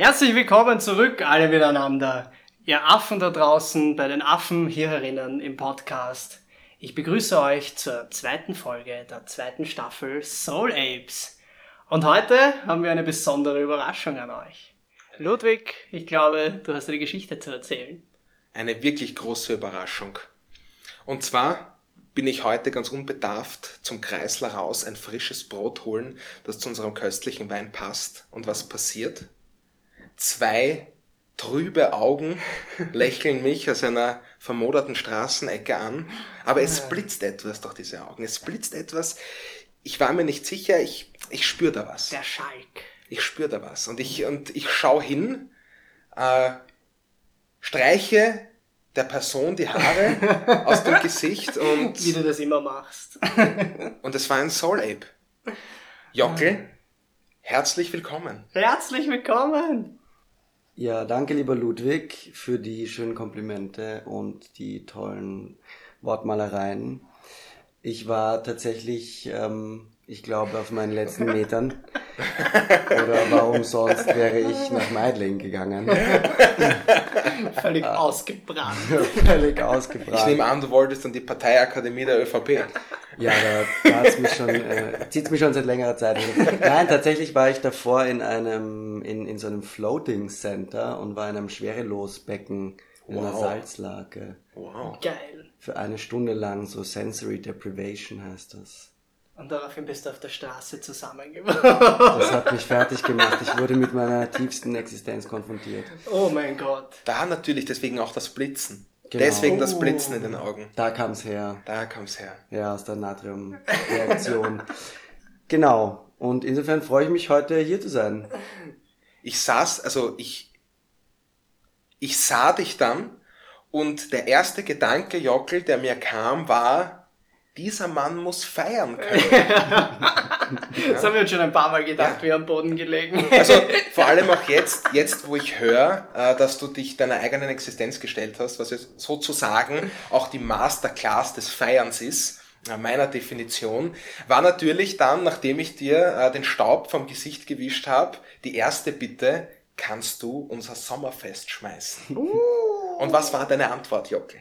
Herzlich willkommen zurück, alle miteinander, ihr Affen da draußen bei den Affen hier herinnen im Podcast. Ich begrüße euch zur zweiten Folge der zweiten Staffel Soul Apes. Und heute haben wir eine besondere Überraschung an euch. Ludwig, ich glaube, du hast eine Geschichte zu erzählen. Eine wirklich große Überraschung. Und zwar bin ich heute ganz unbedarft zum Kreisler raus ein frisches Brot holen, das zu unserem köstlichen Wein passt. Und was passiert? 2 trübe Augen lächeln mich aus einer vermoderten Straßenecke an. Aber es blitzt etwas durch diese Augen. Es blitzt etwas. Ich war mir nicht sicher, ich spüre da was. Der Schalk. Ich spüre da was. Und ich schaue hin, streiche der Person die Haare aus dem Gesicht und... Wie du das immer machst. Und es war ein Soul Ape. Jockl, herzlich willkommen. Herzlich willkommen. Ja, danke lieber Ludwig für die schönen Komplimente und die tollen Wortmalereien. Ich war tatsächlich, ich glaube, auf meinen letzten Metern. Oder warum sonst wäre ich nach Meidling gegangen. Völlig ausgebrannt. Völlig ausgebrannt. Ich nehme an, du wolltest dann die Parteiakademie der ÖVP. Ja, da zieht's mich schon seit längerer Zeit hin. Nein, tatsächlich war ich davor in so einem Floating Center und war in einem Schwerelosbecken in einer Salzlake. Wow. Geil. Für eine Stunde lang, so Sensory Deprivation heißt das. Und daraufhin bist du auf der Straße zusammengebrochen. Das hat mich fertig gemacht. Ich wurde mit meiner tiefsten Existenz konfrontiert. Oh mein Gott. Da natürlich deswegen auch das Blitzen. Genau. Deswegen das Blitzen in den Augen. Da kam's her. Ja, aus der Natriumreaktion. Genau. Und insofern freue ich mich, heute hier zu sein. Ich sah dich dann und der erste Gedanke, Jockl, der mir kam, war... Dieser Mann muss feiern können. Das haben wir uns schon ein paar Mal gedacht, wie am Boden gelegen. Also vor allem auch jetzt wo ich höre, dass du dich deiner eigenen Existenz gestellt hast, was jetzt sozusagen auch die Masterclass des Feierns ist, meiner Definition, war natürlich dann, nachdem ich dir den Staub vom Gesicht gewischt habe, die erste Bitte, kannst du unser Sommerfest schmeißen? Und was war deine Antwort, Jockl?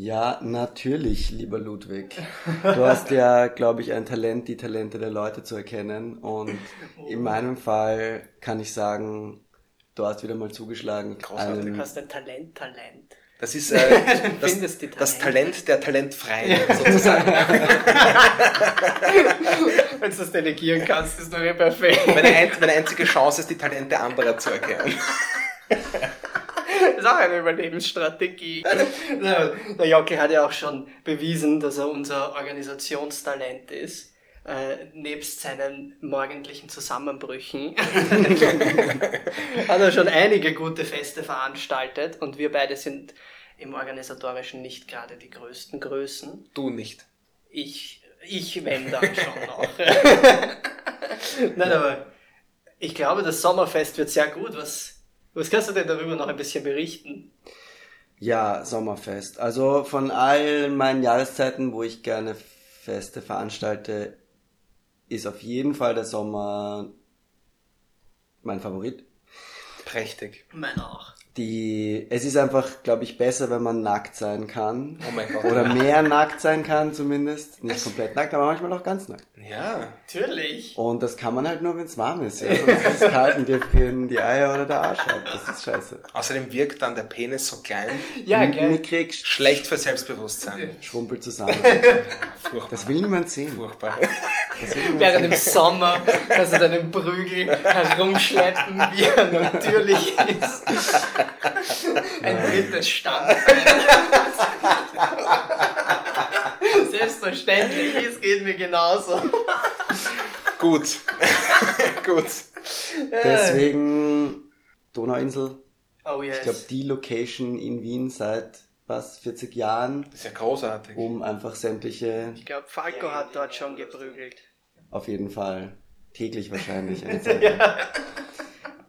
Ja, natürlich, lieber Ludwig. Du hast ja, glaube ich, ein Talent, die Talente der Leute zu erkennen. Und in meinem Fall kann ich sagen, du hast wieder mal zugeschlagen. Großartig, du hast ein Talent. Das ist das Talent der Talentfreien, sozusagen. Wenn du das delegieren kannst, ist doch ja perfekt. Meine einzige Chance ist, die Talente anderer zu erkennen. Das ist auch eine Überlebensstrategie. Der Jockl hat ja auch schon bewiesen, dass er unser Organisationstalent ist, nebst seinen morgendlichen Zusammenbrüchen. Hat er schon einige gute Feste veranstaltet und wir beide sind im Organisatorischen nicht gerade die größten Größen. Du nicht. Ich wenn dann schon noch. Nein, aber ich glaube, das Sommerfest wird sehr gut, was kannst du denn darüber noch ein bisschen berichten? Ja, Sommerfest. Also von all meinen Jahreszeiten, wo ich gerne Feste veranstalte, ist auf jeden Fall der Sommer mein Favorit. Prächtig. Meiner auch. Es ist einfach, glaube ich, besser, wenn man nackt sein kann. Oh mein Gott. Oder mehr nackt sein kann zumindest. Nicht komplett nackt, aber manchmal auch ganz nackt. Ja, natürlich. Und das kann man halt nur, wenn es warm ist. Ja? Sonst ist es kalt und dir frieren die Eier oder der Arsch ab. Das ist scheiße. Außerdem wirkt dann der Penis so klein. Ja, gell. Schlecht für Selbstbewusstsein. Schrumpelt zusammen. Furchtbar. Das will niemand sehen. Furchtbar. Während im Sommer, dass er deinen Prügel herumschleppen, wie er natürlich ist. Ein drittes Stand. Selbstverständlich, es geht mir genauso. Gut. Deswegen Donauinsel. Oh yes. Ich glaube, die Location in Wien seit 40 Jahren. Das ist ja großartig. Um einfach sämtliche... Ich glaube, Falco hat dort schon geprügelt. Auf jeden Fall. Täglich wahrscheinlich.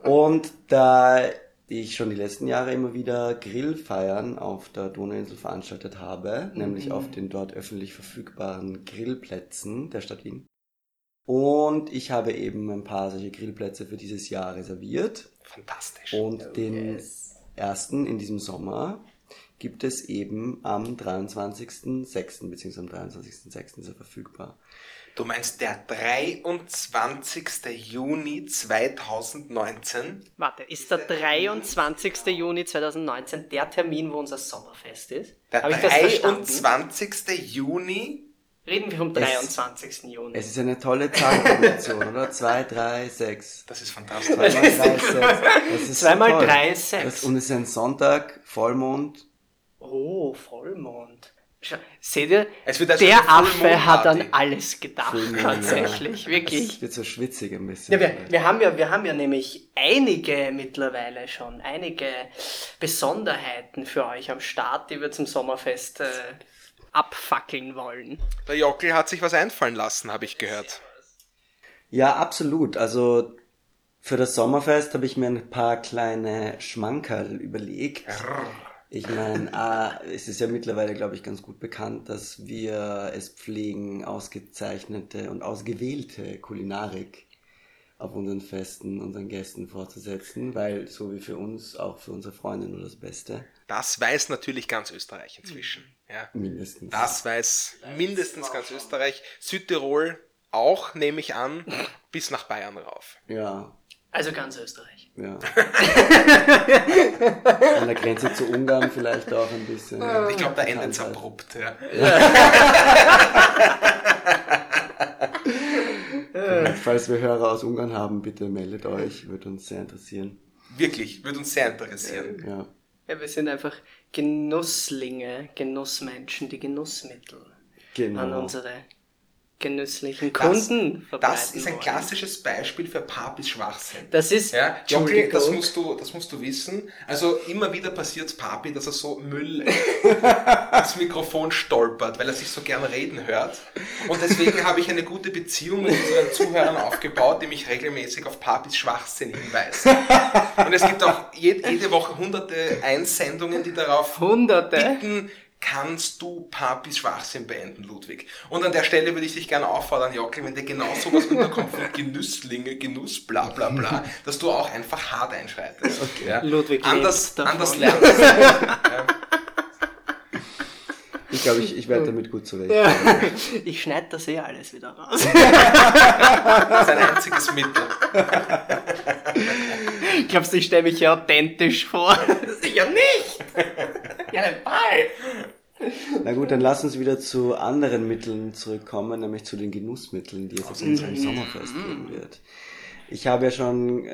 Und da... die ich schon die letzten Jahre immer wieder Grillfeiern auf der Donauinsel veranstaltet habe, nämlich auf den dort öffentlich verfügbaren Grillplätzen der Stadt Wien. Und ich habe eben ein paar solche Grillplätze für dieses Jahr reserviert. Fantastisch. Und den ersten in diesem Sommer gibt es eben am 23.06. bzw. am 23.06. ist er verfügbar. Du meinst der 23. Juni 2019? Warte, ist der 23. Juni 2019 der Termin, wo unser Sommerfest ist? Der 23. Juni? Reden wir vom 23. Juni. Es ist eine tolle Zahlkombination, oder? 2, 3, 6. Das ist fantastisch. 2 mal 3, 6. 2 mal 3, 6. Und es ist ein Sonntag, Vollmond. Oh, Vollmond. Seht ihr, der Affe hat an alles gedacht, tatsächlich, wirklich. Es wird so schwitzig ein bisschen. Ja, wir haben ja nämlich einige Besonderheiten für euch am Start, die wir zum Sommerfest abfackeln wollen. Der Jockl hat sich was einfallen lassen, habe ich gehört. Ja, absolut. Also für das Sommerfest habe ich mir ein paar kleine Schmankerl überlegt. Ich meine, es ist ja mittlerweile, glaube ich, ganz gut bekannt, dass wir es pflegen, ausgezeichnete und ausgewählte Kulinarik auf unseren Festen, unseren Gästen vorzusetzen, weil so wie für uns, auch für unsere Freunde nur das Beste. Das weiß natürlich ganz Österreich inzwischen. Ja. Mindestens. Das weiß mindestens ganz Österreich. Südtirol auch, nehme ich an, bis nach Bayern rauf. Ja. Also ganz Österreich. Ja. An der Grenze zu Ungarn vielleicht auch ein bisschen. Ich glaube, da endet es abrupt. Ja. Ja. Falls wir Hörer aus Ungarn haben, bitte meldet euch. Würde uns sehr interessieren. Wirklich, würde uns sehr interessieren. Ja. Ja, wir sind einfach Genusslinge, Genussmenschen, die Genussmittel an unsere genüsslichen Kunden verbreiten. Das ist ein klassisches Beispiel für Papi-Schwachsinn. Das ist, ja, Jockl, das musst du wissen. Also immer wieder passiert Papi, dass er so Müll ins Mikrofon stolpert, weil er sich so gern reden hört. Und deswegen habe ich eine gute Beziehung mit unseren Zuhörern aufgebaut, die mich regelmäßig auf Papis Schwachsinn hinweisen. Und es gibt auch jede Woche hunderte Einsendungen, die darauf bitten, kannst du Papis Schwachsinn beenden, Ludwig? Und an der Stelle würde ich dich gerne auffordern, Jockl, wenn dir genau sowas unterkommt von Genüsslinge, Genuss, bla bla bla, dass du auch einfach hart einschreitest. Okay. Ja? Ludwig, anders lernst du. Ja. Ich glaube, ich werde damit gut zurechtkommen. Ja. Ich schneide das alles wieder raus. Das ist ein einziges Mittel. Glaubst du, ich stelle mich ja authentisch vor? Sicher nicht! Ja, den Ball! Na gut, dann lass uns wieder zu anderen Mitteln zurückkommen, nämlich zu den Genussmitteln, die es auf unserem Sommerfest geben wird. Ich habe ja schon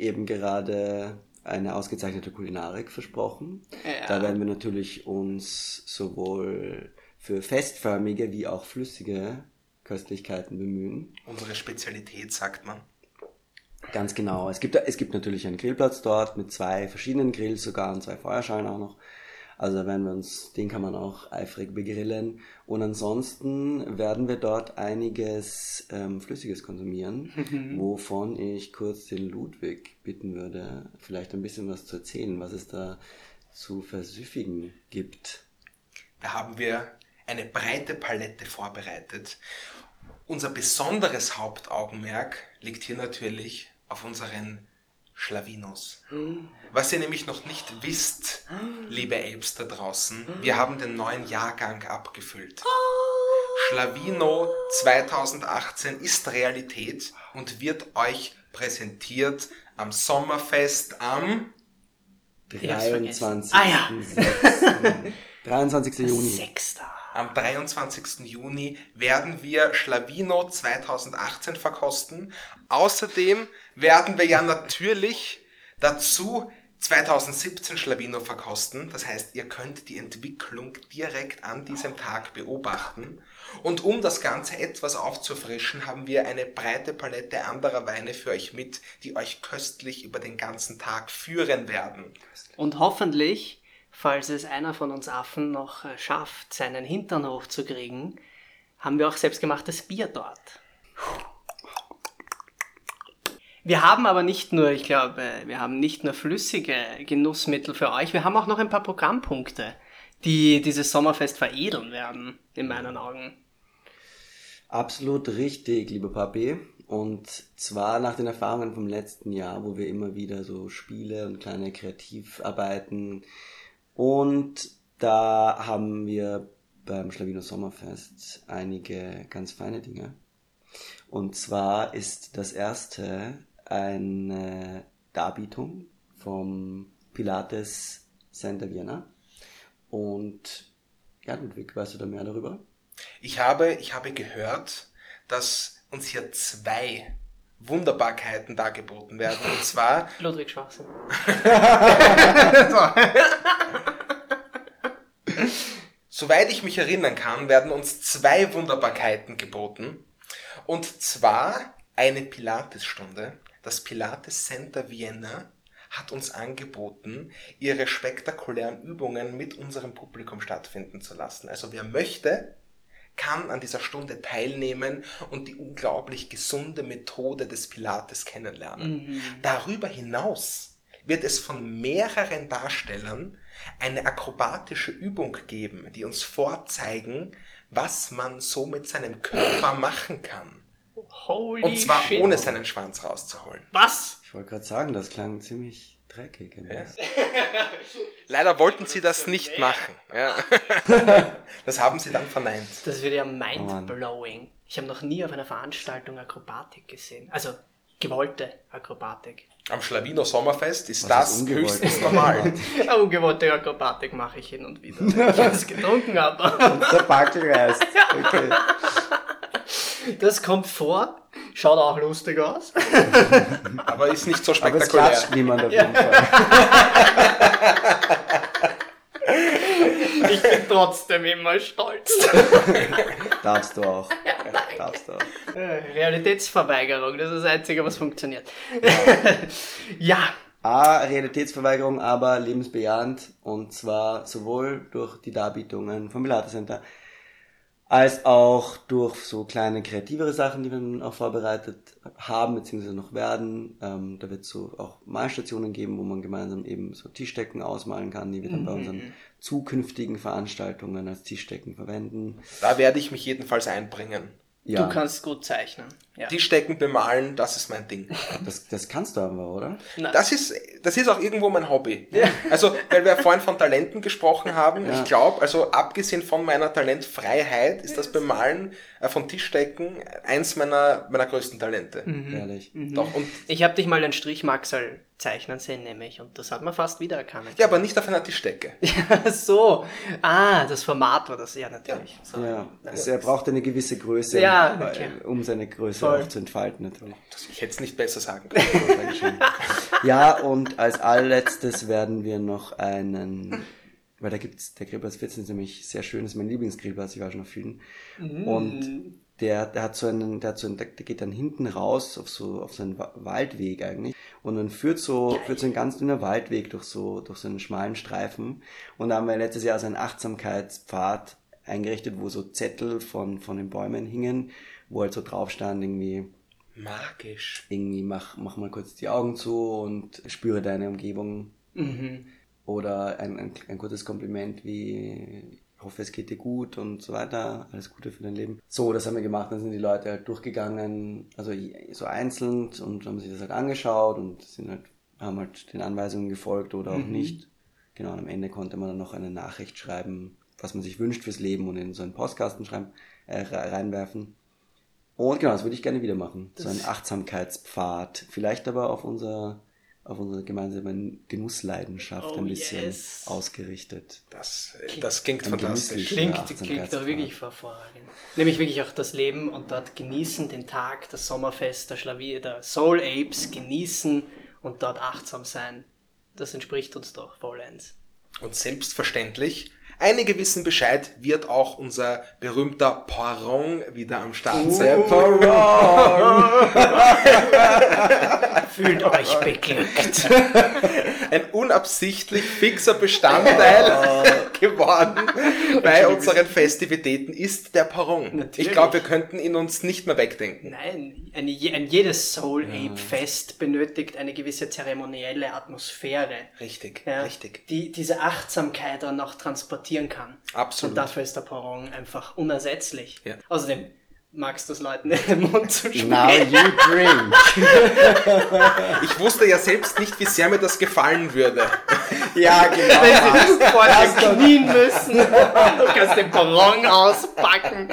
eben gerade eine ausgezeichnete Kulinarik versprochen. Ja. Da werden wir natürlich uns sowohl für festförmige wie auch flüssige Köstlichkeiten bemühen. Unsere Spezialität, sagt man. Ganz genau. Es gibt natürlich einen Grillplatz dort mit 2 verschiedenen Grills sogar und 2 Feuerschalen auch noch. Also da werden wir den kann man auch eifrig begrillen. Und ansonsten werden wir dort einiges Flüssiges konsumieren, wovon ich kurz den Ludwig bitten würde, vielleicht ein bisschen was zu erzählen, was es da zu versüffigen gibt. Da haben wir eine breite Palette vorbereitet. Unser besonderes Hauptaugenmerk liegt hier natürlich auf unseren Schlawinos. Was ihr nämlich noch nicht wisst, liebe Apes da draußen, wir haben den neuen Jahrgang abgefüllt. Schlawino 2018 ist Realität und wird euch präsentiert am Sommerfest am 23. 23. Juni. 6. Am 23. Juni werden wir Schlawino 2018 verkosten. Außerdem werden wir ja natürlich dazu 2017 Schlawino verkosten. Das heißt, ihr könnt die Entwicklung direkt an diesem Tag beobachten. Und um das Ganze etwas aufzufrischen, haben wir eine breite Palette anderer Weine für euch mit, die euch köstlich über den ganzen Tag führen werden. Und hoffentlich, falls es einer von uns Affen noch schafft, seinen Hintern hochzukriegen, haben wir auch selbstgemachtes Bier dort. Wir haben aber nicht nur, flüssige Genussmittel für euch, wir haben auch noch ein paar Programmpunkte, die dieses Sommerfest veredeln werden, in meinen Augen. Absolut richtig, liebe Papi. Und zwar nach den Erfahrungen vom letzten Jahr, wo wir immer wieder so Spiele und kleine Kreativarbeiten und da haben wir beim Schlawino-Sommerfest einige ganz feine Dinge. Und zwar ist das erste eine Darbietung vom Pilates Center Vienna. Und ja, Ludwig, weißt du da mehr darüber? Ich habe gehört, dass uns hier zwei Wunderbarkeiten dargeboten werden. Und zwar... Ludwig Schwachsinn. Soweit ich mich erinnern kann, werden uns zwei Wunderbarkeiten geboten. Und zwar eine Pilates-Stunde. Das Pilates Center Vienna hat uns angeboten, ihre spektakulären Übungen mit unserem Publikum stattfinden zu lassen. Also wer möchte, kann an dieser Stunde teilnehmen und die unglaublich gesunde Methode des Pilates kennenlernen. Mhm. Darüber hinaus wird es von mehreren Darstellern eine akrobatische Übung geben, die uns vorzeigen, was man so mit seinem Körper machen kann. Holy und zwar shit. Ohne seinen Schwanz rauszuholen. Was? Ich wollte gerade sagen, das klang ziemlich dreckig. Ja. Leider wollten sie das nicht machen. Ja. Das haben sie dann verneint. Das wird ja mindblowing. Ich habe noch nie auf einer Veranstaltung Akrobatik gesehen. Also gewollte Akrobatik. Am Schlawino-Sommerfest ist das höchstens normal. Ungewollte Akrobatik mache ich hin und wieder, wenn ich was getrunken habe. Und der Backel reißt. Okay. Das kommt vor. Schaut auch lustig aus. Aber ist nicht so spektakulär. Aber es klatscht niemand auf jeden Fall. Ich bin trotzdem immer stolz. Darfst du auch. Ja, darfst du auch. Realitätsverweigerung, das ist das Einzige, was funktioniert. Ja. Realitätsverweigerung, aber lebensbejahend. Und zwar sowohl durch die Darbietungen vom Pilates Center als auch durch so kleine kreativere Sachen, die wir dann auch vorbereitet haben, beziehungsweise noch werden. Da wird es so auch Malstationen geben, wo man gemeinsam eben so Tischdecken ausmalen kann, die wir dann bei unseren zukünftigen Veranstaltungen als Tischdecken verwenden. Da werde ich mich jedenfalls einbringen. Ja. Du kannst gut zeichnen. Ja. Tischdecken bemalen, das ist mein Ding. Das kannst du aber, oder? Nein. Das ist auch irgendwo mein Hobby. Ja. Also, weil wir vorhin von Talenten gesprochen haben, ja. Ich glaube, also abgesehen von meiner Talentfreiheit, ist das Bemalen von Tischdecken eins meiner größten Talente. Mhm. Ehrlich. Mhm. Doch, und ich habe dich mal einen Strichmaxel zeichnen sehen, nämlich, und das hat man fast wiedererkannt. Ja, aber nicht auf einer Tischdecke. Ja, so. Das Format war das, ja, natürlich. Ja. So. Ja. Also, er braucht eine gewisse Größe, um seine Größe auch zu entfalten, natürlich. Ich hätte es nicht besser sagen können. Ja, und als allerletztes werden wir noch einen, weil da gibt's, der Grillplatz 14 ist nämlich sehr schön, ist mein Lieblingsgrillplatz, ich war schon auf vielen. Mm. Und der geht dann hinten raus auf so einen Waldweg eigentlich. Und dann führt so ein ganz dünner Waldweg durch so einen schmalen Streifen. Und da haben wir letztes Jahr so einen Achtsamkeitspfad eingerichtet, wo so Zettel von den Bäumen hingen, wo halt so drauf stand, irgendwie magisch. Irgendwie mach mal kurz die Augen zu und spüre deine Umgebung. Mhm. Oder ein kurzes Kompliment wie, ich hoffe, es geht dir gut und so weiter, alles Gute für dein Leben. So, das haben wir gemacht, dann sind die Leute halt durchgegangen, also so einzeln und haben sich das halt angeschaut und haben halt den Anweisungen gefolgt oder auch nicht. Genau, und am Ende konnte man dann noch eine Nachricht schreiben, was man sich wünscht fürs Leben und in so einen Postkasten reinwerfen. Und genau, das würde ich gerne wieder machen. So ein Achtsamkeitspfad. Vielleicht aber auf unsere gemeinsame Genussleidenschaft ein bisschen ausgerichtet. Das klingt fantastisch. Klingt doch wirklich hervorragend. Nämlich wirklich auch das Leben und dort genießen, den Tag, das Sommerfest, der Soul Apes genießen und dort achtsam sein. Das entspricht uns doch vollends. Und selbstverständlich, einige wissen Bescheid, wird auch unser berühmter Parang wieder am Start sein. Parang! Fühlt euch beglückt. Ein unabsichtlich fixer Bestandteil geworden bei unseren Festivitäten ist der Parang. Ich glaube, wir könnten ihn uns nicht mehr wegdenken. Nein, jedes Soul Ape Fest benötigt eine gewisse zeremonielle Atmosphäre. Richtig, ja, richtig. Die diese Achtsamkeit dann noch transportieren kann. Absolut. Und dafür ist der Parang einfach unersetzlich. Ja. Außerdem, magst das Leuten in den Mund zu schmieren. Now you drink. Ich wusste ja selbst nicht, wie sehr mir das gefallen würde. Ja, genau. Wenn sie vor dir knien müssen, du kannst den Ballon auspacken.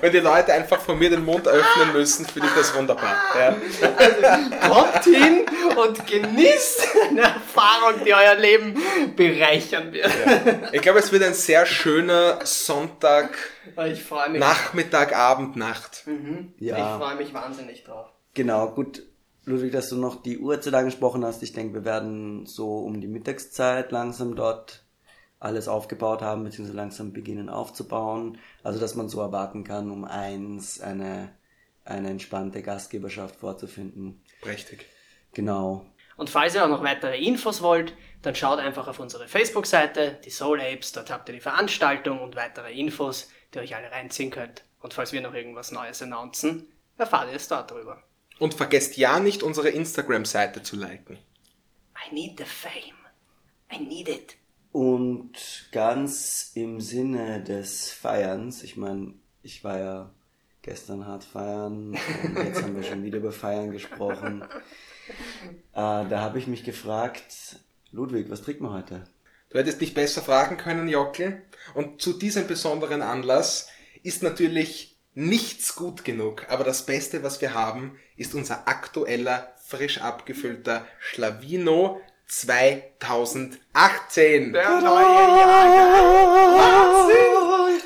Wenn die Leute einfach vor mir den Mund öffnen müssen, finde ich das wunderbar. Ja. Also kommt hin und genießt eine Erfahrung, die euer Leben bereichern wird. Ja. Ich glaube, es wird ein sehr schöner Sonntag. Ich freue mich. Nachmittag, Abend, Nacht. Mhm. Ja. Ich freue mich wahnsinnig drauf. Genau, gut, Ludwig, dass du noch die Uhrzeit angesprochen hast. Ich denke, wir werden so um die Mittagszeit langsam dort alles aufgebaut haben, beziehungsweise langsam beginnen aufzubauen. Also, dass man so erwarten kann, um 1 eine entspannte Gastgeberschaft vorzufinden. Prächtig. Genau. Und falls ihr auch noch weitere Infos wollt, dann schaut einfach auf unsere Facebook-Seite, die Soul Apes, dort habt ihr die Veranstaltung und weitere Infos, die euch alle reinziehen könnt. Und falls wir noch irgendwas Neues announcen, erfahrt ihr es dort drüber. Und vergesst ja nicht, unsere Instagram-Seite zu liken. I need the fame. I need it. Und ganz im Sinne des Feierns, ich meine, ich war ja gestern hart feiern und jetzt haben wir schon wieder über Feiern gesprochen. Da habe ich mich gefragt, Ludwig, was trinkt man heute? Du hättest dich besser fragen können, Jockl. Und zu diesem besonderen Anlass ist natürlich nichts gut genug, aber das Beste, was wir haben, ist unser aktueller, frisch abgefüllter Schlawino 2018. Der neue Jahrgang. Wahnsinn!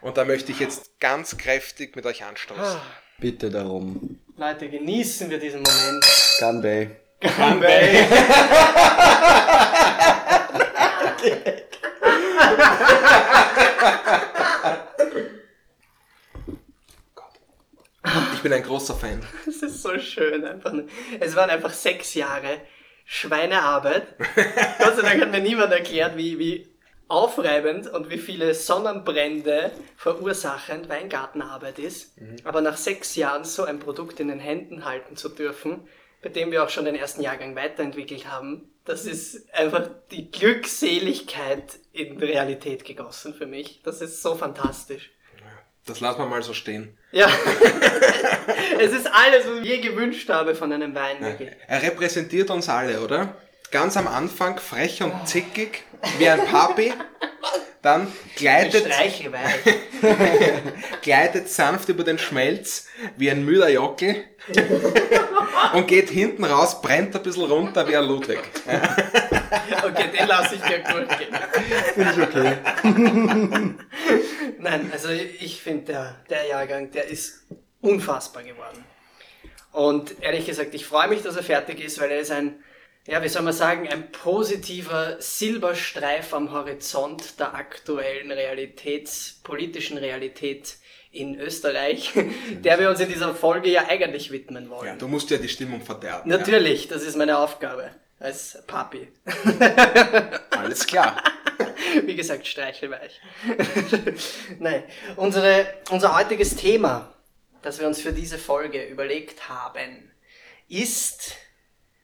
Und da möchte ich jetzt ganz kräftig mit euch anstoßen. Bitte darum. Leute, genießen wir diesen Moment. Ganbei. Ganbei. Ich bin ein großer Fan. Es ist so schön einfach. Es waren einfach 6 Jahre Schweinearbeit. Gott sei Dank hat mir niemand erklärt, wie aufreibend und wie viele Sonnenbrände verursachend Weingartenarbeit ist. Mhm. Aber nach 6 Jahren so ein Produkt in den Händen halten zu dürfen, bei dem wir auch schon den ersten Jahrgang weiterentwickelt haben, das ist einfach die Glückseligkeit in Realität gegossen für mich. Das ist so fantastisch. Das lassen wir mal so stehen. Ja, es ist alles, was ich je gewünscht habe von einem Wein. Ja. Er repräsentiert uns alle, oder? Ganz am Anfang frech und zickig, wie ein Papi. Dann gleitet sanft über den Schmelz wie ein müder Jockl und geht hinten raus, brennt ein bisschen runter wie ein Ludwig. Okay, den lasse ich dir gut gehen. Finde ich okay. Nein, also ich finde, der Jahrgang, der ist unfassbar geworden. Und ehrlich gesagt, ich freue mich, dass er fertig ist, weil er ist ein, ja, wie soll man sagen, ein positiver Silberstreif am Horizont der aktuellen politischen Realität in Österreich, der wir uns in dieser Folge ja eigentlich widmen wollen. Ja, du musst ja die Stimmung verderben. Natürlich, ja. Das ist meine Aufgabe als Papi. Alles klar. Wie gesagt, streichelweich. Nein, unser heutiges Thema, das wir uns für diese Folge überlegt haben, ist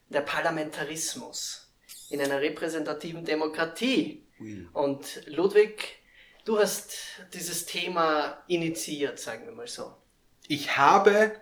der Parlamentarismus in einer repräsentativen Demokratie. Ui. Und Ludwig, du hast dieses Thema initiiert, sagen wir mal so. Ich habe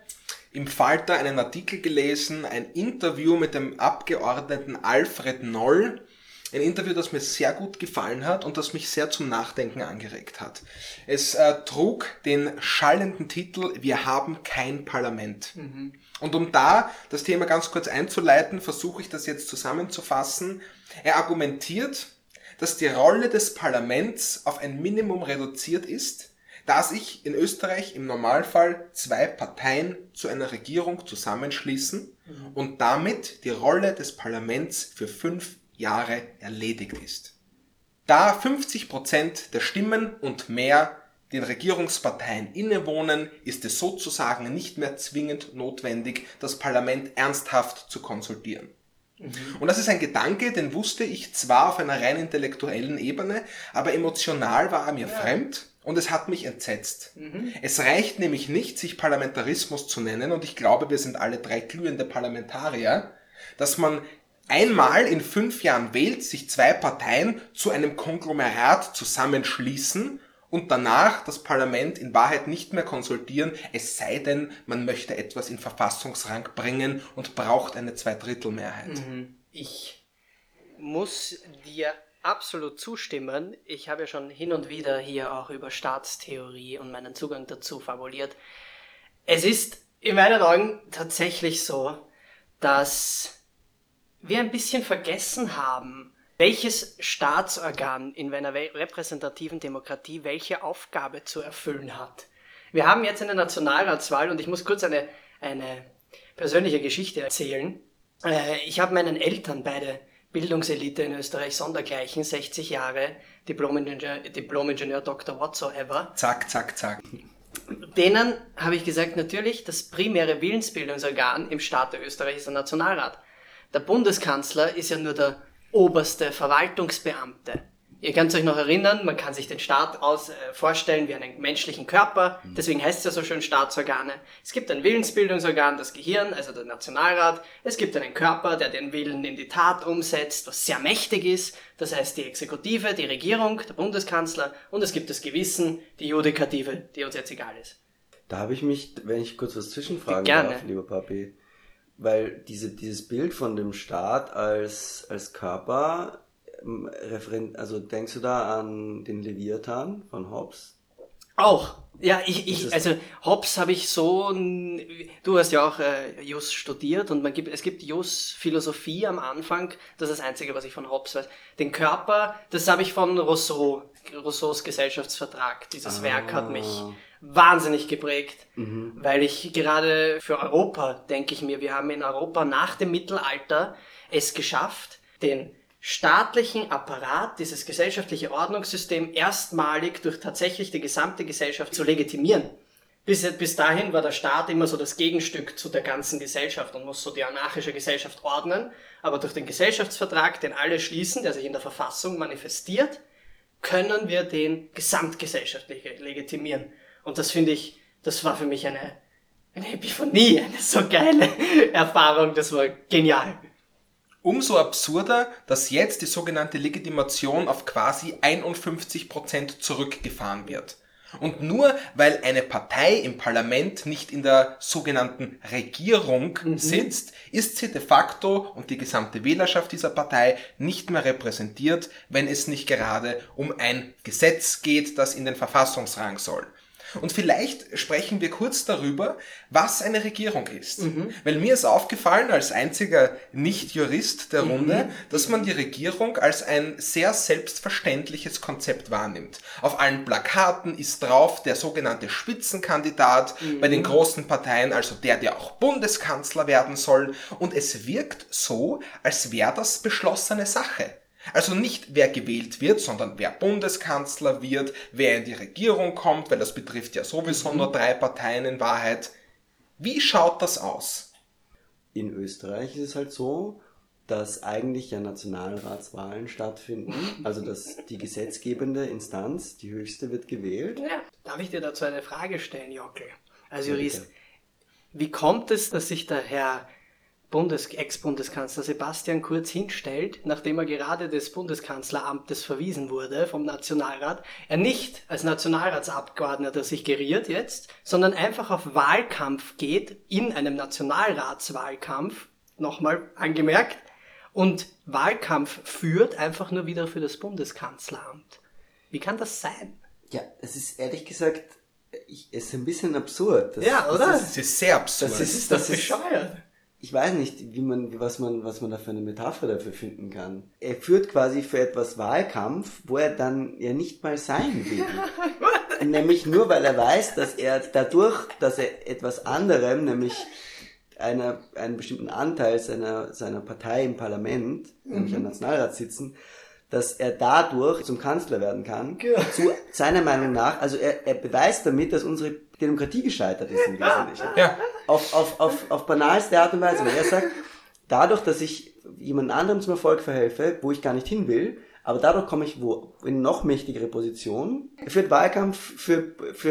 im Falter einen Artikel gelesen, ein Interview mit dem Abgeordneten Alfred Noll, ein Interview, das mir sehr gut gefallen hat und das mich sehr zum Nachdenken angeregt hat. Es trug den schallenden Titel "Wir haben kein Parlament". Mhm. Und um da das Thema ganz kurz einzuleiten, versuche ich das jetzt zusammenzufassen. Er argumentiert, dass die Rolle des Parlaments auf ein Minimum reduziert ist, da sich in Österreich im Normalfall 2 Parteien zu einer Regierung zusammenschließen und damit die Rolle des Parlaments für 5 Jahre erledigt ist. Da 50% der Stimmen und mehr den Regierungsparteien innewohnen, ist es sozusagen nicht mehr zwingend notwendig, das Parlament ernsthaft zu konsultieren. Mhm. Und das ist ein Gedanke, den wusste ich zwar auf einer rein intellektuellen Ebene, aber emotional war er mir fremd und es hat mich entsetzt. Mhm. Es reicht nämlich nicht, sich Parlamentarismus zu nennen, und ich glaube, wir sind alle 3 glühende Parlamentarier, dass man einmal in 5 Jahren wählt, sich 2 Parteien zu einem Konglomerat zusammenschließen und danach das Parlament in Wahrheit nicht mehr konsultieren, es sei denn, man möchte etwas in Verfassungsrang bringen und braucht eine Zweidrittelmehrheit. Ich muss dir absolut zustimmen. Ich habe ja schon hin und wieder hier auch über Staatstheorie und meinen Zugang dazu fabuliert. Es ist in meinen Augen tatsächlich so, dass wir ein bisschen vergessen haben, welches Staatsorgan in einer repräsentativen Demokratie welche Aufgabe zu erfüllen hat. Wir haben jetzt eine Nationalratswahl und ich muss kurz eine persönliche Geschichte erzählen. Ich habe meinen Eltern, beide Bildungselite in Österreich, sondergleichen, 60 Jahre, Diplomingenieur Dr. whatsoever. Zack, zack, zack. Denen habe ich gesagt, natürlich, das primäre Willensbildungsorgan im Staat Österreich ist der Nationalrat. Der Bundeskanzler ist ja nur der oberste Verwaltungsbeamte. Ihr könnt euch noch erinnern, man kann sich den Staat vorstellen wie einen menschlichen Körper, deswegen heißt es ja so schön Staatsorgane. Es gibt ein Willensbildungsorgan, das Gehirn, also der Nationalrat. Es gibt einen Körper, der den Willen in die Tat umsetzt, was sehr mächtig ist. Das heißt die Exekutive, die Regierung, der Bundeskanzler und es gibt das Gewissen, die Judikative, die uns jetzt egal ist. Da habe ich mich, wenn ich kurz was zwischenfragen darf, lieber Papi, weil dieses Bild von dem Staat als Körper, also denkst du da an den Leviathan von Hobbes? Auch, ja, also Hobbes habe ich so, du hast ja auch Jus studiert und es gibt Jus-Philosophie am Anfang, das ist das Einzige, was ich von Hobbes weiß. Den Körper, das habe ich von Rousseaus Gesellschaftsvertrag, dieses Werk hat mich wahnsinnig geprägt, weil ich gerade für Europa, denke ich mir, wir haben in Europa nach dem Mittelalter es geschafft, den staatlichen Apparat, dieses gesellschaftliche Ordnungssystem erstmalig durch tatsächlich die gesamte Gesellschaft zu legitimieren. Bis dahin war der Staat immer so das Gegenstück zu der ganzen Gesellschaft und muss so die anarchische Gesellschaft ordnen, aber durch den Gesellschaftsvertrag, den alle schließen, der sich in der Verfassung manifestiert, können wir den gesamtgesellschaftlich legitimieren. Und das finde ich, das war für mich eine Epiphanie, eine so geile Erfahrung, das war genial. Umso absurder, dass jetzt die sogenannte Legitimation auf quasi 51% zurückgefahren wird. Und nur weil eine Partei im Parlament nicht in der sogenannten Regierung sitzt, ist sie de facto und die gesamte Wählerschaft dieser Partei nicht mehr repräsentiert, wenn es nicht gerade um ein Gesetz geht, das in den Verfassungsrang soll. Und vielleicht sprechen wir kurz darüber, was eine Regierung ist. Weil mir ist aufgefallen, als einziger Nicht-Jurist der Runde, dass man die Regierung als ein sehr selbstverständliches Konzept wahrnimmt. Auf allen Plakaten ist drauf der sogenannte Spitzenkandidat, bei den großen Parteien, also der auch Bundeskanzler werden soll. Und es wirkt so, als wäre das beschlossene Sache. Also nicht wer gewählt wird, sondern wer Bundeskanzler wird, wer in die Regierung kommt, weil das betrifft ja sowieso nur drei Parteien in Wahrheit. Wie schaut das aus? In Österreich ist es halt so, dass eigentlich ja Nationalratswahlen stattfinden. Also dass die gesetzgebende Instanz, die höchste, wird gewählt. Ja. Darf ich dir dazu eine Frage stellen, Jockl? Als Jurist, wie kommt es, dass sich der Herr Ex-Bundeskanzler Sebastian Kurz hinstellt, nachdem er gerade des Bundeskanzleramtes verwiesen wurde vom Nationalrat, er nicht als Nationalratsabgeordneter sich geriert jetzt, sondern einfach auf Wahlkampf geht, in einem Nationalratswahlkampf, nochmal angemerkt, und Wahlkampf führt einfach nur wieder für das Bundeskanzleramt. Wie kann das sein? Ja, es ist ehrlich gesagt, es ist ein bisschen absurd. Ja, oder? Es ist sehr absurd. Das ist bescheuert. Ich weiß nicht, was man da für eine Metapher dafür finden kann. Er führt quasi für etwas Wahlkampf, wo er dann ja nicht mal sein will. Nämlich nur, weil er weiß, dass er dadurch, dass er etwas anderem, nämlich einen bestimmten Anteil seiner Partei im Parlament, nämlich am Nationalrat sitzen, dass er dadurch zum Kanzler werden kann, zu seiner Meinung nach, also er beweist damit, dass unsere Demokratie gescheitert ist im Wesentlichen. Ja. Auf banalste Art und Weise. Weil er sagt, dadurch, dass ich jemand anderem zum Erfolg verhelfe, wo ich gar nicht hin will, Aber dadurch komme ich in noch mächtigere Positionen. Er führt Wahlkampf für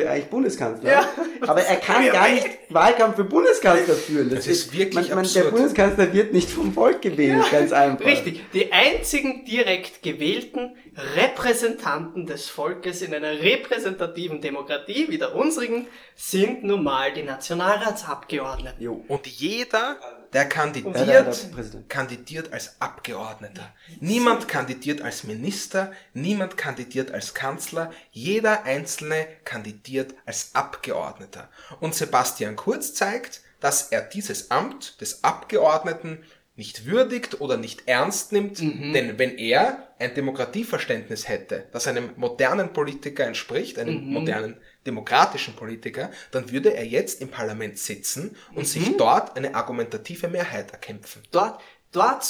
eigentlich Bundeskanzler. Ja, aber er kann gar nicht Wahlkampf für Bundeskanzler führen. Das ist wirklich absurd. Der Bundeskanzler wird nicht vom Volk gewählt, ganz einfach. Richtig. Die einzigen direkt gewählten Repräsentanten des Volkes in einer repräsentativen Demokratie, wie der unsrigen, sind nun mal die Nationalratsabgeordneten. Jo. Und jeder... Der kandidiert als Abgeordneter. Niemand kandidiert als Minister, niemand kandidiert als Kanzler, jeder Einzelne kandidiert als Abgeordneter. Und Sebastian Kurz zeigt, dass er dieses Amt des Abgeordneten nicht würdigt oder nicht ernst nimmt, denn wenn er ein Demokratieverständnis hätte, das einem modernen Politiker entspricht, einem modernen demokratischen Politiker, dann würde er jetzt im Parlament sitzen und sich dort eine argumentative Mehrheit erkämpfen. Dort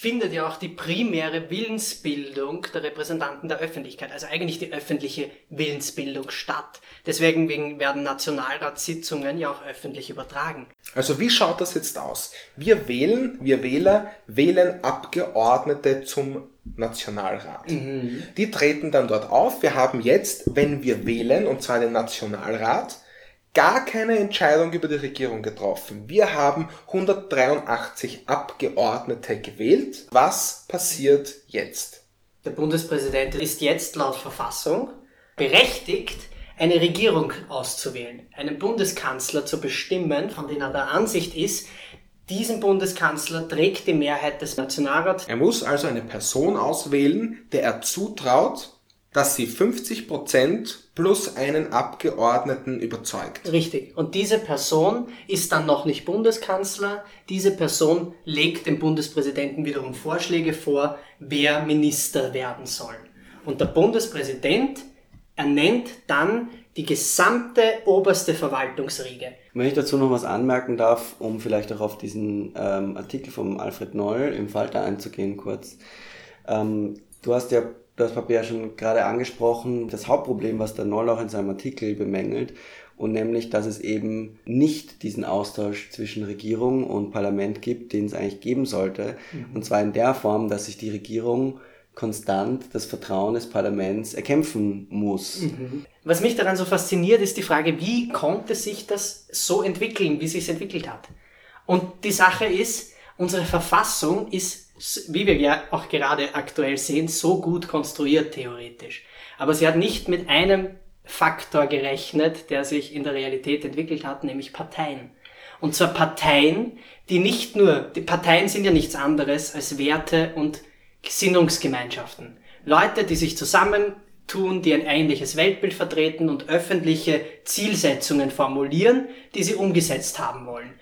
findet ja auch die primäre Willensbildung der Repräsentanten der Öffentlichkeit, also eigentlich die öffentliche Willensbildung statt. Deswegen werden Nationalratssitzungen ja auch öffentlich übertragen. Also wie schaut das jetzt aus? Wir Wähler wählen Abgeordnete zum Nationalrat. Die treten dann dort auf. Wir haben jetzt, wenn wir wählen, und zwar den Nationalrat, gar keine Entscheidung über die Regierung getroffen. Wir haben 183 Abgeordnete gewählt. Was passiert jetzt? Der Bundespräsident ist jetzt laut Verfassung berechtigt, eine Regierung auszuwählen, einen Bundeskanzler zu bestimmen, von dem er der Ansicht ist, diesen Bundeskanzler trägt die Mehrheit des Nationalrats. Er muss also eine Person auswählen, der er zutraut, dass sie 50% plus einen Abgeordneten überzeugt. Richtig. Und diese Person ist dann noch nicht Bundeskanzler. Diese Person legt dem Bundespräsidenten wiederum Vorschläge vor, wer Minister werden soll. Und der Bundespräsident ernennt dann die gesamte oberste Verwaltungsriege. Wenn ich dazu noch was anmerken darf, um vielleicht auch auf diesen Artikel von Alfred Noll im Falter einzugehen kurz. Du hast ja das Papier schon gerade angesprochen, das Hauptproblem, was der Noll auch in seinem Artikel bemängelt, und nämlich, dass es eben nicht diesen Austausch zwischen Regierung und Parlament gibt, den es eigentlich geben sollte, und zwar in der Form, dass sich die Regierung konstant das Vertrauen des Parlaments erkämpfen muss. Was mich daran so fasziniert, ist die Frage, wie konnte sich das so entwickeln, wie es sich entwickelt hat? Und die Sache ist, unsere Verfassung ist, wie wir ja auch gerade aktuell sehen, so gut konstruiert theoretisch. Aber sie hat nicht mit einem Faktor gerechnet, der sich in der Realität entwickelt hat, nämlich Parteien. Und zwar Parteien, Parteien sind ja nichts anderes als Werte und Gesinnungsgemeinschaften. Leute, die sich zusammentun, die ein ähnliches Weltbild vertreten und öffentliche Zielsetzungen formulieren, die sie umgesetzt haben wollen.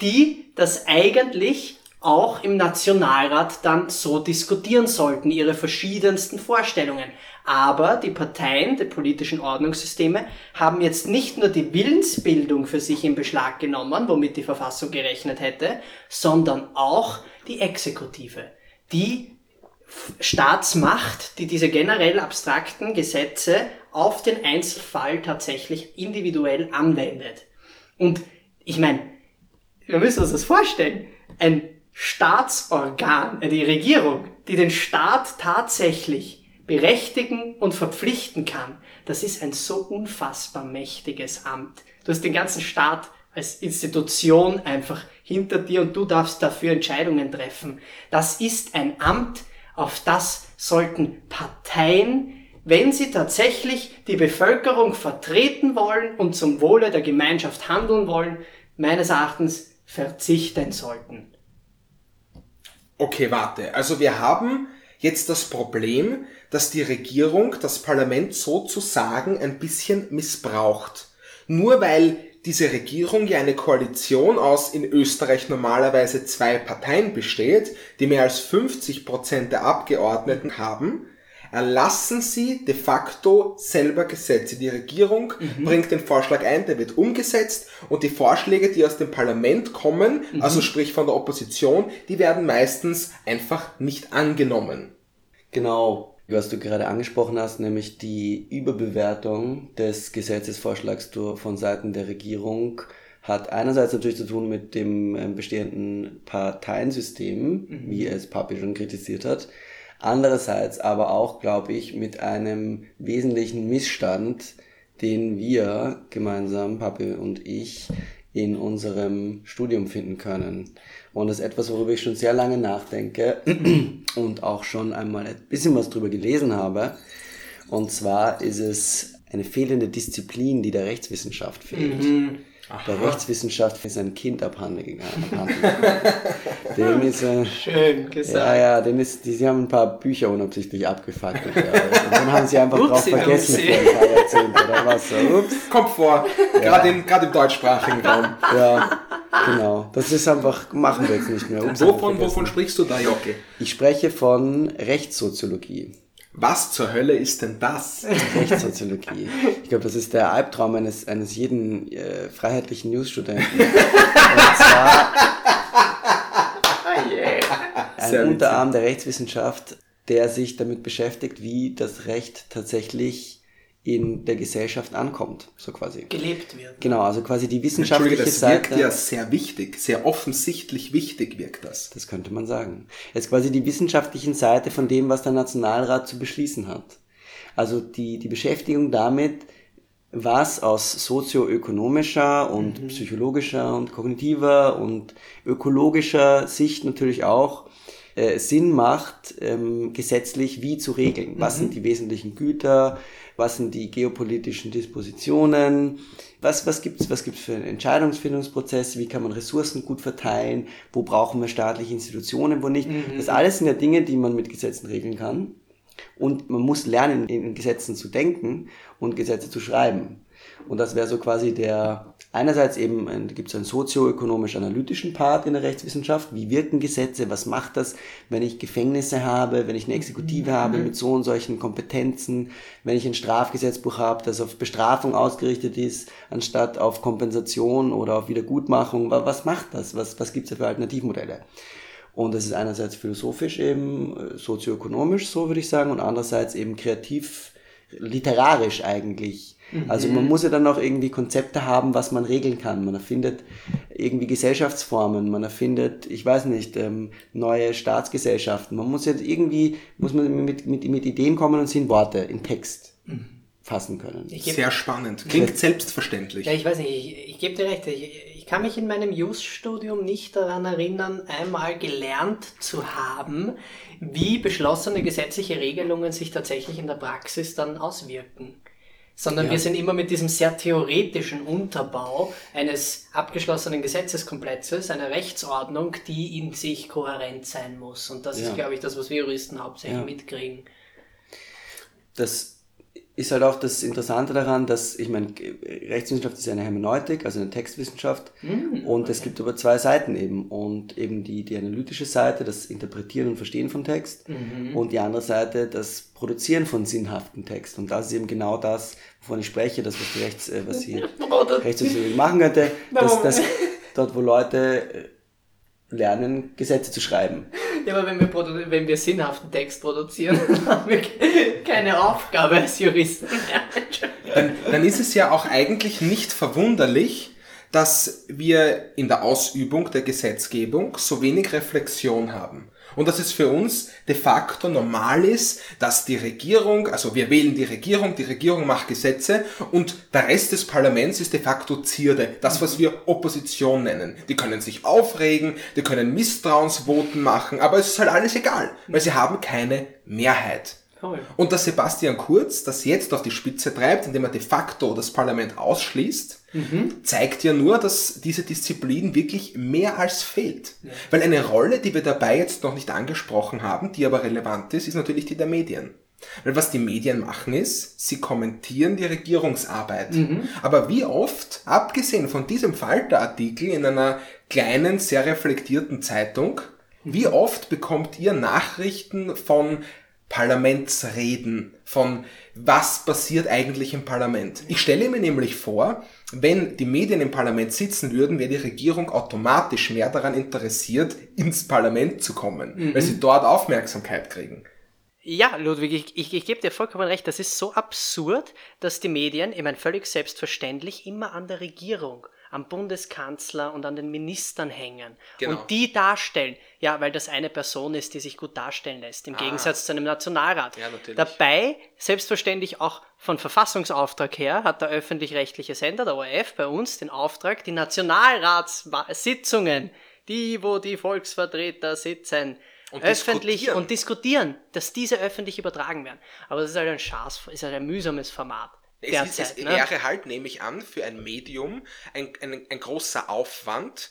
Die das eigentlich auch im Nationalrat dann so diskutieren sollten, ihre verschiedensten Vorstellungen. Aber die Parteien, die politischen Ordnungssysteme, haben jetzt nicht nur die Willensbildung für sich in Beschlag genommen, womit die Verfassung gerechnet hätte, sondern auch die Exekutive, die Staatsmacht, die diese generell abstrakten Gesetze auf den Einzelfall tatsächlich individuell anwendet. Und ich meine, wir müssen uns das vorstellen, ein Staatsorgan, die Regierung, die den Staat tatsächlich berechtigen und verpflichten kann, das ist ein so unfassbar mächtiges Amt. Du hast den ganzen Staat als Institution einfach hinter dir und du darfst dafür Entscheidungen treffen. Das ist ein Amt, auf das sollten Parteien, wenn sie tatsächlich die Bevölkerung vertreten wollen und zum Wohle der Gemeinschaft handeln wollen, meines Erachtens verzichten sollten. Okay, warte. Also wir haben jetzt das Problem, dass die Regierung das Parlament sozusagen ein bisschen missbraucht. Nur weil diese Regierung ja eine Koalition aus in Österreich normalerweise 2 Parteien besteht, die mehr als 50% der Abgeordneten haben, erlassen sie de facto selber Gesetze. Die Regierung bringt den Vorschlag ein, der wird umgesetzt und die Vorschläge, die aus dem Parlament kommen, also sprich von der Opposition, die werden meistens einfach nicht angenommen. Genau, was du gerade angesprochen hast, nämlich die Überbewertung des Gesetzesvorschlags von Seiten der Regierung, hat einerseits natürlich zu tun mit dem bestehenden Parteiensystem, wie es Pape schon kritisiert hat, Andererseits aber auch, glaube ich, mit einem wesentlichen Missstand, den wir gemeinsam, Papi und ich, in unserem Studium finden können. Und das ist etwas, worüber ich schon sehr lange nachdenke und auch schon einmal ein bisschen was drüber gelesen habe. Und zwar ist es eine fehlende Disziplin, die der Rechtswissenschaft fehlt. Mhm. Der Rechtswissenschaft ist ein Kind abhanden gegangen. Dem ist schön gesagt. Ja, dem ist, sie haben ein paar Bücher unabsichtlich abgefackelt. Ja. Und dann haben sie einfach drauf vergessen für ein paar Jahrzehnte oder was. Ups. Kommt vor, ja. gerade im deutschsprachigen Raum. Ja, genau. Das ist einfach, machen wir jetzt nicht mehr. Ups, wovon sprichst du da, Jockl? Ich spreche von Rechtssoziologie. Was zur Hölle ist denn das? Rechtssoziologie. Ich glaube, das ist der Albtraum eines jeden freiheitlichen News-Studenten. Und zwar ein Unterarm der Rechtswissenschaft, der sich damit beschäftigt, wie das Recht tatsächlich in der Gesellschaft ankommt, so quasi. Gelebt wird. Genau, also quasi die wissenschaftliche Seite. Das wirkt ja sehr wichtig, sehr offensichtlich wichtig wirkt das. Das könnte man sagen. Jetzt quasi die wissenschaftlichen Seite von dem, was der Nationalrat zu beschließen hat. Also die Beschäftigung damit, was aus sozioökonomischer und psychologischer und kognitiver und ökologischer Sicht natürlich auch Sinn macht, gesetzlich wie zu regeln. Was sind die wesentlichen Güter? Was sind die geopolitischen Dispositionen? Was gibt's für einen Entscheidungsfindungsprozess? Wie kann man Ressourcen gut verteilen? Wo brauchen wir staatliche Institutionen, wo nicht? Das alles sind ja Dinge, die man mit Gesetzen regeln kann. Und man muss lernen, in Gesetzen zu denken und Gesetze zu schreiben. Und das wäre so quasi einerseits eben, gibt es einen sozioökonomisch-analytischen Part in der Rechtswissenschaft. Wie wirken Gesetze? Was macht das, wenn ich Gefängnisse habe, wenn ich eine Exekutive habe mit so und solchen Kompetenzen, wenn ich ein Strafgesetzbuch habe, das auf Bestrafung ausgerichtet ist, anstatt auf Kompensation oder auf Wiedergutmachung? Was macht das? Was gibt es da für Alternativmodelle? Und das ist einerseits philosophisch eben, sozioökonomisch, so würde ich sagen, und andererseits eben kreativ, literarisch eigentlich. Also man muss ja dann auch irgendwie Konzepte haben, was man regeln kann. Man erfindet irgendwie Gesellschaftsformen, man erfindet, ich weiß nicht, neue Staatsgesellschaften. Man muss jetzt irgendwie, mit Ideen kommen und sie in Worte, in Text fassen können. Sehr spannend. Klingt selbstverständlich. Ja, ich weiß nicht, ich gebe dir recht. Ich kann mich in meinem Jus-Studium nicht daran erinnern, einmal gelernt zu haben, wie beschlossene gesetzliche Regelungen sich tatsächlich in der Praxis dann auswirken. Sondern wir sind immer mit diesem sehr theoretischen Unterbau eines abgeschlossenen Gesetzeskomplexes, einer Rechtsordnung, die in sich kohärent sein muss. Und das ist, glaube ich, das, was wir Juristen hauptsächlich mitkriegen. Das ist halt auch das Interessante daran, dass, ich meine, Rechtswissenschaft ist eine Hermeneutik, also eine Textwissenschaft, und es gibt aber zwei Seiten eben. Und eben die analytische Seite, das Interpretieren und Verstehen von Text, und die andere Seite, das Produzieren von sinnhaften Text. Und das ist eben genau das, wovon ich spreche, das, was die Rechtssoziologie machen könnte, dass dort, wo Leute lernen, Gesetze zu schreiben. Ja, aber wenn wir sinnhaften Text produzieren, haben wir keine Aufgabe als Juristen. Dann ist es ja auch eigentlich nicht verwunderlich, dass wir in der Ausübung der Gesetzgebung so wenig Reflexion haben. Und dass es für uns de facto normal ist, dass die Regierung, also wir wählen die Regierung macht Gesetze und der Rest des Parlaments ist de facto Zierde, das, was wir Opposition nennen. Die können sich aufregen, die können Misstrauensvoten machen, aber es ist halt alles egal, weil sie haben keine Mehrheit. Cool. Und dass Sebastian Kurz das jetzt auf die Spitze treibt, indem er de facto das Parlament ausschließt, zeigt ja nur, dass diese Disziplin wirklich mehr als fehlt. Ja. Weil eine Rolle, die wir dabei jetzt noch nicht angesprochen haben, die aber relevant ist, ist natürlich die der Medien. Weil was die Medien machen ist, sie kommentieren die Regierungsarbeit. Aber wie oft, abgesehen von diesem Falter-Artikel in einer kleinen, sehr reflektierten Zeitung, wie oft bekommt ihr Nachrichten von Parlamentsreden, von was passiert eigentlich im Parlament. Ich stelle mir nämlich vor, wenn die Medien im Parlament sitzen würden, wäre die Regierung automatisch mehr daran interessiert, ins Parlament zu kommen, weil sie dort Aufmerksamkeit kriegen. Ja, Ludwig, ich gebe dir vollkommen recht, das ist so absurd, dass die Medien, ich meine, völlig selbstverständlich immer an der Regierung am Bundeskanzler und an den Ministern hängen und die darstellen, ja, weil das eine Person ist, die sich gut darstellen lässt, im Gegensatz zu einem Nationalrat. Ja, dabei, selbstverständlich auch von Verfassungsauftrag her, hat der öffentlich-rechtliche Sender, der ORF, bei uns den Auftrag, die Nationalratssitzungen, die, wo die Volksvertreter sitzen, und öffentlich diskutieren. Dass diese öffentlich übertragen werden. Aber das ist halt ein mühsames Format. Es wäre halt, nehme ich an, für ein Medium ein großer Aufwand,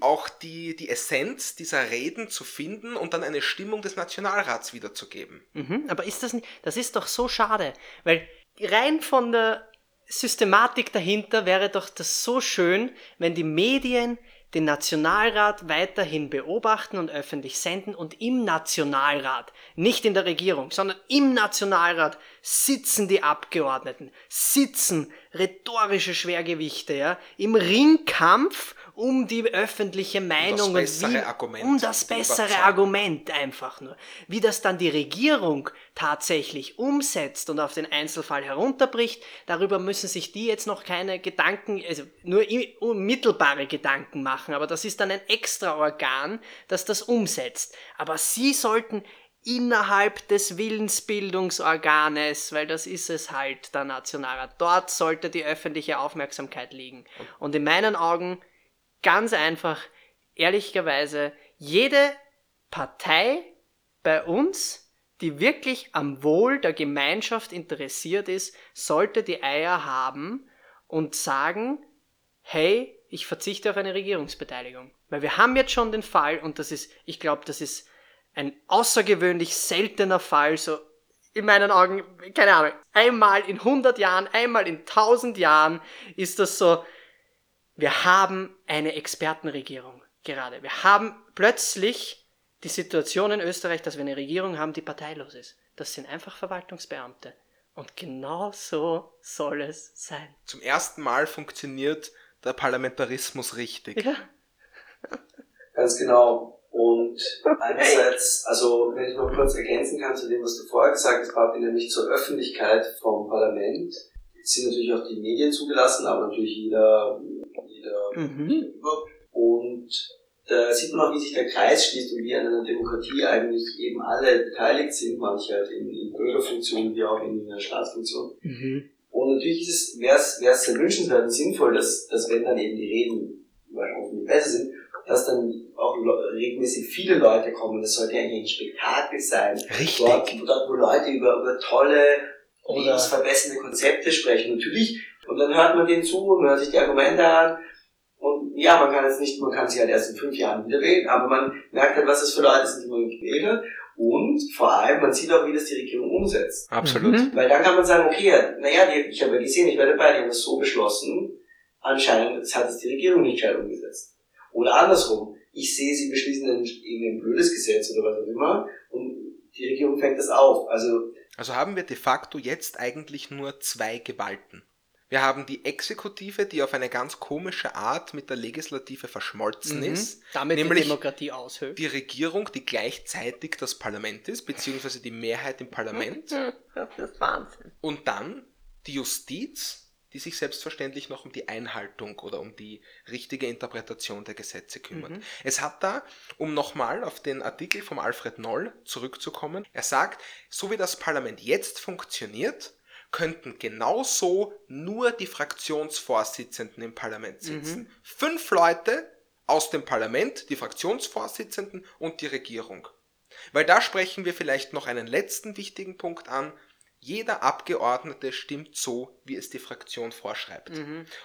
auch die Essenz dieser Reden zu finden und dann eine Stimmung des Nationalrats wiederzugeben. Aber ist das nicht, das ist doch so schade, weil rein von der Systematik dahinter wäre doch das so schön, wenn die Medien den Nationalrat weiterhin beobachten und öffentlich senden und im Nationalrat, nicht in der Regierung, sondern im Nationalrat sitzen die Abgeordneten, sitzen rhetorische Schwergewichte, ja, im Ringkampf um die öffentliche Meinung und um das bessere Argument einfach nur. Wie das dann die Regierung tatsächlich umsetzt und auf den Einzelfall herunterbricht, darüber müssen sich die jetzt noch keine Gedanken, also nur unmittelbare Gedanken machen, aber das ist dann ein extra Organ, das das umsetzt. Aber sie sollten innerhalb des Willensbildungsorganes, weil das ist es halt, der Nationalrat, dort sollte die öffentliche Aufmerksamkeit liegen. Und in meinen Augen ganz einfach, ehrlicherweise, jede Partei bei uns, die wirklich am Wohl der Gemeinschaft interessiert ist, sollte die Eier haben und sagen, hey, ich verzichte auf eine Regierungsbeteiligung. Weil wir haben jetzt schon den Fall, und das ist, ich glaube, das ist ein außergewöhnlich seltener Fall, so in meinen Augen, keine Ahnung, einmal in 100 Jahren, einmal in 1000 Jahren ist das so. Wir haben eine Expertenregierung gerade. Wir haben plötzlich die Situation in Österreich, dass wir eine Regierung haben, die parteilos ist. Das sind einfach Verwaltungsbeamte. Und genau so soll es sein. Zum ersten Mal funktioniert der Parlamentarismus richtig. Ja. Ganz genau. Und einerseits, also wenn ich noch kurz ergänzen kann zu dem, was du vorher gesagt hast, Papi, nämlich zur Öffentlichkeit vom Parlament, sind natürlich auch die Medien zugelassen, aber natürlich jeder und da sieht man auch, wie sich der Kreis schließt und wie an einer Demokratie eigentlich eben alle beteiligt sind, manche halt in Bürgerfunktionen wie auch in der Staatsfunktion. Und natürlich wäre es sehr wünschenswert und sinnvoll, dass wenn dann eben die Reden hoffentlich besser sind, dass dann auch regelmäßig viele Leute kommen. Das sollte ja eigentlich ein Spektakel sein. Richtig. Dort wo Leute über tolle, lebensverbessernde Konzepte sprechen. Natürlich. Und dann hört man denen zu, man hört sich die Argumente an. Und ja, man kann sie halt erst in 5 Jahren wieder wählen, aber man merkt halt, was das für Leute sind, die man gewählt hat. Und vor allem, man sieht auch, wie das die Regierung umsetzt. Absolut. Weil dann kann man sagen, okay, naja, ich habe ja gesehen, ich war dabei, die haben das so beschlossen. Anscheinend hat es die Regierung nicht gescheit umgesetzt. Oder andersrum, ich sehe, sie beschließen ein blödes Gesetz oder was auch immer und die Regierung fängt das auf. Also haben wir de facto jetzt eigentlich nur 2 Gewalten. Wir haben die Exekutive, die auf eine ganz komische Art mit der Legislative verschmolzen ist. Damit nämlich die Demokratie aushöhlt. Die Regierung, die gleichzeitig das Parlament ist, beziehungsweise die Mehrheit im Parlament. Das ist Wahnsinn. Und dann die Justiz, die sich selbstverständlich noch um die Einhaltung oder um die richtige Interpretation der Gesetze kümmert. Es hat da, um nochmal auf den Artikel vom Alfred Noll zurückzukommen, er sagt, so wie das Parlament jetzt funktioniert, könnten genauso nur die Fraktionsvorsitzenden im Parlament sitzen. 5 Leute aus dem Parlament, die Fraktionsvorsitzenden und die Regierung. Weil da sprechen wir vielleicht noch einen letzten wichtigen Punkt an. Jeder Abgeordnete stimmt so, wie es die Fraktion vorschreibt.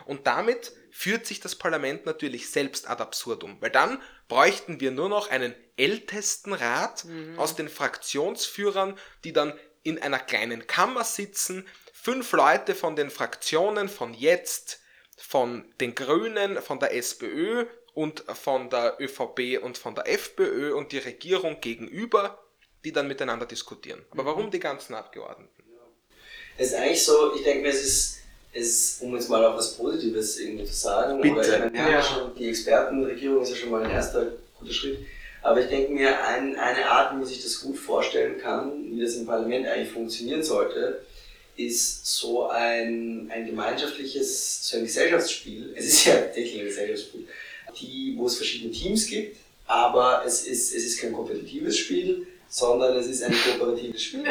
Und damit führt sich das Parlament natürlich selbst ad absurdum, weil dann bräuchten wir nur noch einen Ältestenrat aus den Fraktionsführern, die dann in einer kleinen Kammer sitzen, 5 Leute von den Fraktionen, von jetzt, von den Grünen, von der SPÖ und von der ÖVP und von der FPÖ und die Regierung gegenüber, die dann miteinander diskutieren. Aber warum die ganzen Abgeordneten? Es ist eigentlich so, ich denke mir, es ist, um jetzt mal auch was Positives irgendwie zu sagen, bitte. Oder schon, die Expertenregierung ist ja schon mal ein erster guter Schritt. Aber ich denke mir, eine Art, wie man sich das gut vorstellen kann, wie das im Parlament eigentlich funktionieren sollte, ist so ein gemeinschaftliches, so ein Gesellschaftsspiel, es ist ja tatsächlich ein Gesellschaftsspiel, wo es verschiedene Teams gibt, aber es ist kein kompetitives Spiel, sondern es ist ein kooperatives Spiel,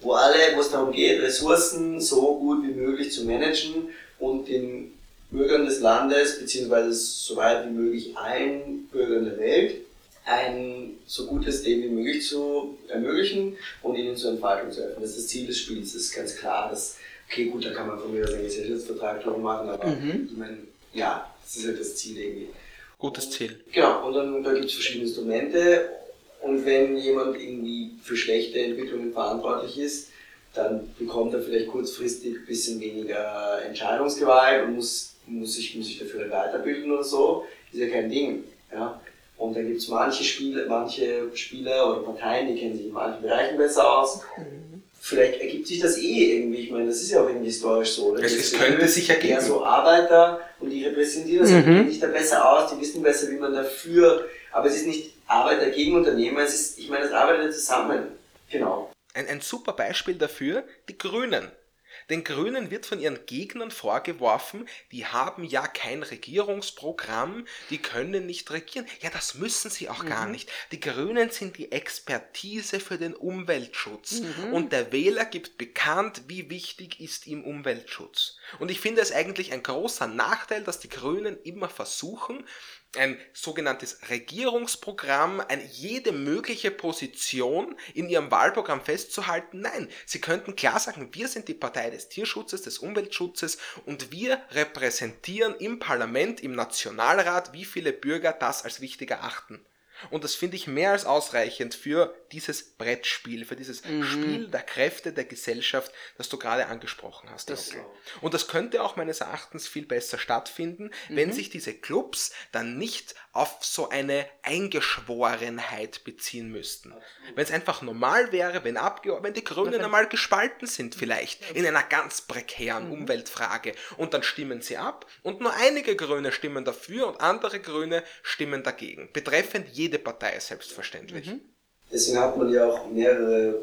wo es darum geht, Ressourcen so gut wie möglich zu managen und den Bürgern des Landes, beziehungsweise so weit wie möglich allen Bürgern der Welt, ein so gutes Leben wie möglich zu ermöglichen und ihnen zur Entfaltung zu öffnen. Das ist das Ziel des Spiels, das ist ganz klar. Okay, gut, da kann man von mir aus einen Gesellschaftsvertrag drauf machen, aber ich meine, ja, das ist halt das Ziel irgendwie. Gutes Ziel. Genau, und dann da gibt es verschiedene Instrumente und wenn jemand irgendwie für schlechte Entwicklungen verantwortlich ist, dann bekommt er vielleicht kurzfristig ein bisschen weniger Entscheidungsgewalt und muss sich dafür weiterbilden oder so. Ist ja kein Ding. Ja? Und da gibt es manche Spieler oder Parteien, die kennen sich in manchen Bereichen besser aus. Vielleicht ergibt sich das irgendwie. Ich meine, das ist ja auch irgendwie historisch so. Es könnte sich ergeben. Ja, so Arbeiter und die repräsentieren das, die kennen sich da besser aus, die wissen besser, wie man dafür. Aber es ist nicht Arbeiter gegen Unternehmer, es ist, ich meine, es arbeitet zusammen. Genau. Ein super Beispiel dafür, die Grünen. Den Grünen wird von ihren Gegnern vorgeworfen, die haben ja kein Regierungsprogramm, die können nicht regieren. Ja, das müssen sie auch gar nicht. Die Grünen sind die Expertise für den Umweltschutz. Und der Wähler gibt bekannt, wie wichtig ist ihm Umweltschutz. Und ich finde es eigentlich ein großer Nachteil, dass die Grünen immer versuchen, ein sogenanntes Regierungsprogramm, jede mögliche Position in ihrem Wahlprogramm festzuhalten. Nein, sie könnten klar sagen, wir sind die Partei des Tierschutzes, des Umweltschutzes und wir repräsentieren im Parlament, im Nationalrat, wie viele Bürger das als wichtig erachten. Und das finde ich mehr als ausreichend für dieses Brettspiel, für dieses Spiel der Kräfte der Gesellschaft, das du gerade angesprochen hast. Und das könnte auch meines Erachtens viel besser stattfinden, wenn sich diese Clubs dann nicht auf so eine Eingeschworenheit beziehen müssten. Wenn es einfach normal wäre, wenn die Grünen einmal gespalten sind vielleicht, in einer ganz prekären Umweltfrage und dann stimmen sie ab und nur einige Grüne stimmen dafür und andere Grüne stimmen dagegen. Betreffend jede Partei selbstverständlich. Deswegen hat man ja auch mehrere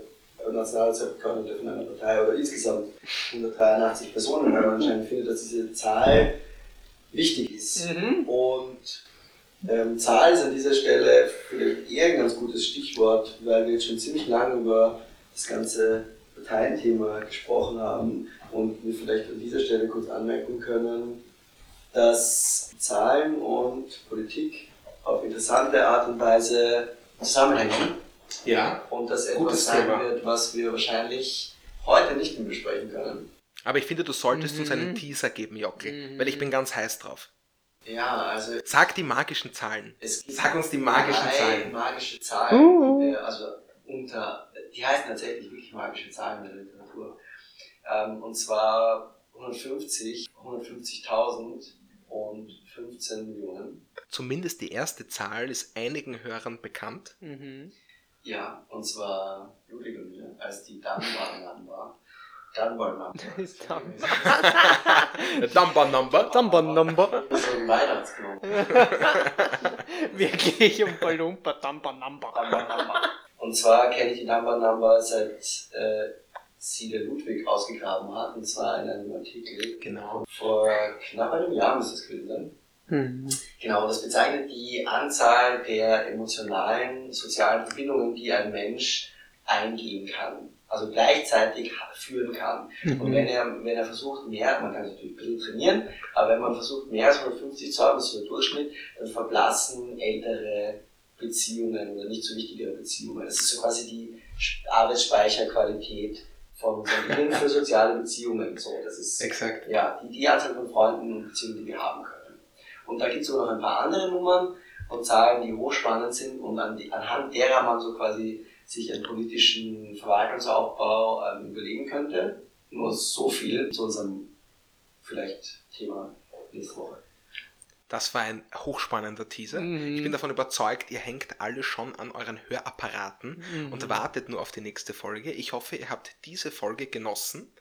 Nationalratsabgeordnete von einer Partei oder insgesamt 183 Personen, weil man anscheinend findet, dass diese Zahl wichtig ist. Und Zahl ist an dieser Stelle vielleicht eher ein ganz gutes Stichwort, weil wir jetzt schon ziemlich lange über das ganze Parteienthema gesprochen haben und wir vielleicht an dieser Stelle kurz anmerken können, dass Zahlen und Politik auf interessante Art und Weise zusammenhängen. Ja. Und das etwas sein wird, was wir wahrscheinlich heute nicht mehr besprechen können. Aber ich finde, du solltest uns einen Teaser geben, Jockl, weil ich bin ganz heiß drauf. Ja, also... Sag die magischen Zahlen. Sag uns die magischen Zahlen. Magische Zahlen. Also die heißen tatsächlich wirklich magische Zahlen in der Literatur. Und zwar 150, 150.000 und 15 Millionen. Zumindest die erste Zahl ist einigen Hörern bekannt. Ja, und zwar Ludwig und mir, als die Dunbar Number. Das ist ein Weihnachtsgenomen. Wirklich, Umpa-Lumpa, Dunbar Number. Und zwar kenne ich die Dunbar Number, seit sie der Ludwig ausgegraben hat, und zwar in einem Artikel. Genau. Vor knapp einem Jahr muss es gewesen sein. Genau, das bezeichnet die Anzahl der emotionalen, sozialen Verbindungen, die ein Mensch eingehen kann, also gleichzeitig führen kann. Und wenn er versucht, mehr, man kann es natürlich ein bisschen trainieren, aber wenn man versucht, mehr als 150 zu haben, das ist der Durchschnitt, dann verblassen ältere Beziehungen oder nicht so wichtigere Beziehungen. Das ist so quasi die Arbeitsspeicherqualität von Gehirn für soziale Beziehungen. So, das ist exakt. Ja, die Anzahl von Freunden und Beziehungen, die wir haben können. Und da gibt es sogar noch ein paar andere Nummern und Zahlen, die hochspannend sind und anhand derer man so quasi sich einen politischen Verwaltungsaufbau überlegen könnte. Nur so viel zu unserem vielleicht Thema nächste Woche. Das war ein hochspannender Teaser. Ich bin davon überzeugt, ihr hängt alle schon an euren Hörapparaten und wartet nur auf die nächste Folge. Ich hoffe, ihr habt diese Folge genossen.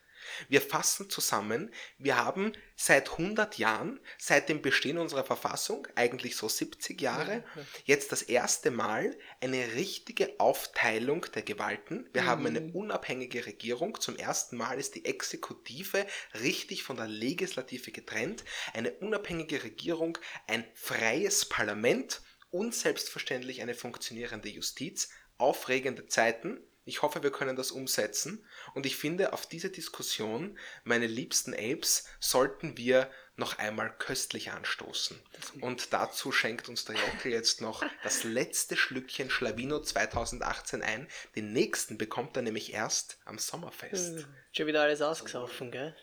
Wir fassen zusammen, wir haben seit 100 Jahren, seit dem Bestehen unserer Verfassung, eigentlich so 70 Jahre, jetzt das erste Mal eine richtige Aufteilung der Gewalten. Wir haben eine unabhängige Regierung, zum ersten Mal ist die Exekutive richtig von der Legislative getrennt, eine unabhängige Regierung, ein freies Parlament und selbstverständlich eine funktionierende Justiz. Aufregende Zeiten. Ich hoffe, wir können das umsetzen. Und ich finde, auf diese Diskussion, meine liebsten Apes, sollten wir noch einmal köstlich anstoßen. Und dazu schenkt uns der Jockl jetzt noch das letzte Schlückchen Schlawino 2018 ein. Den nächsten bekommt er nämlich erst am Sommerfest. Schon wieder alles ausgesoffen, gell?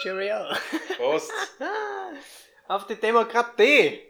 Cheerio! Prost! Auf die Demokratie!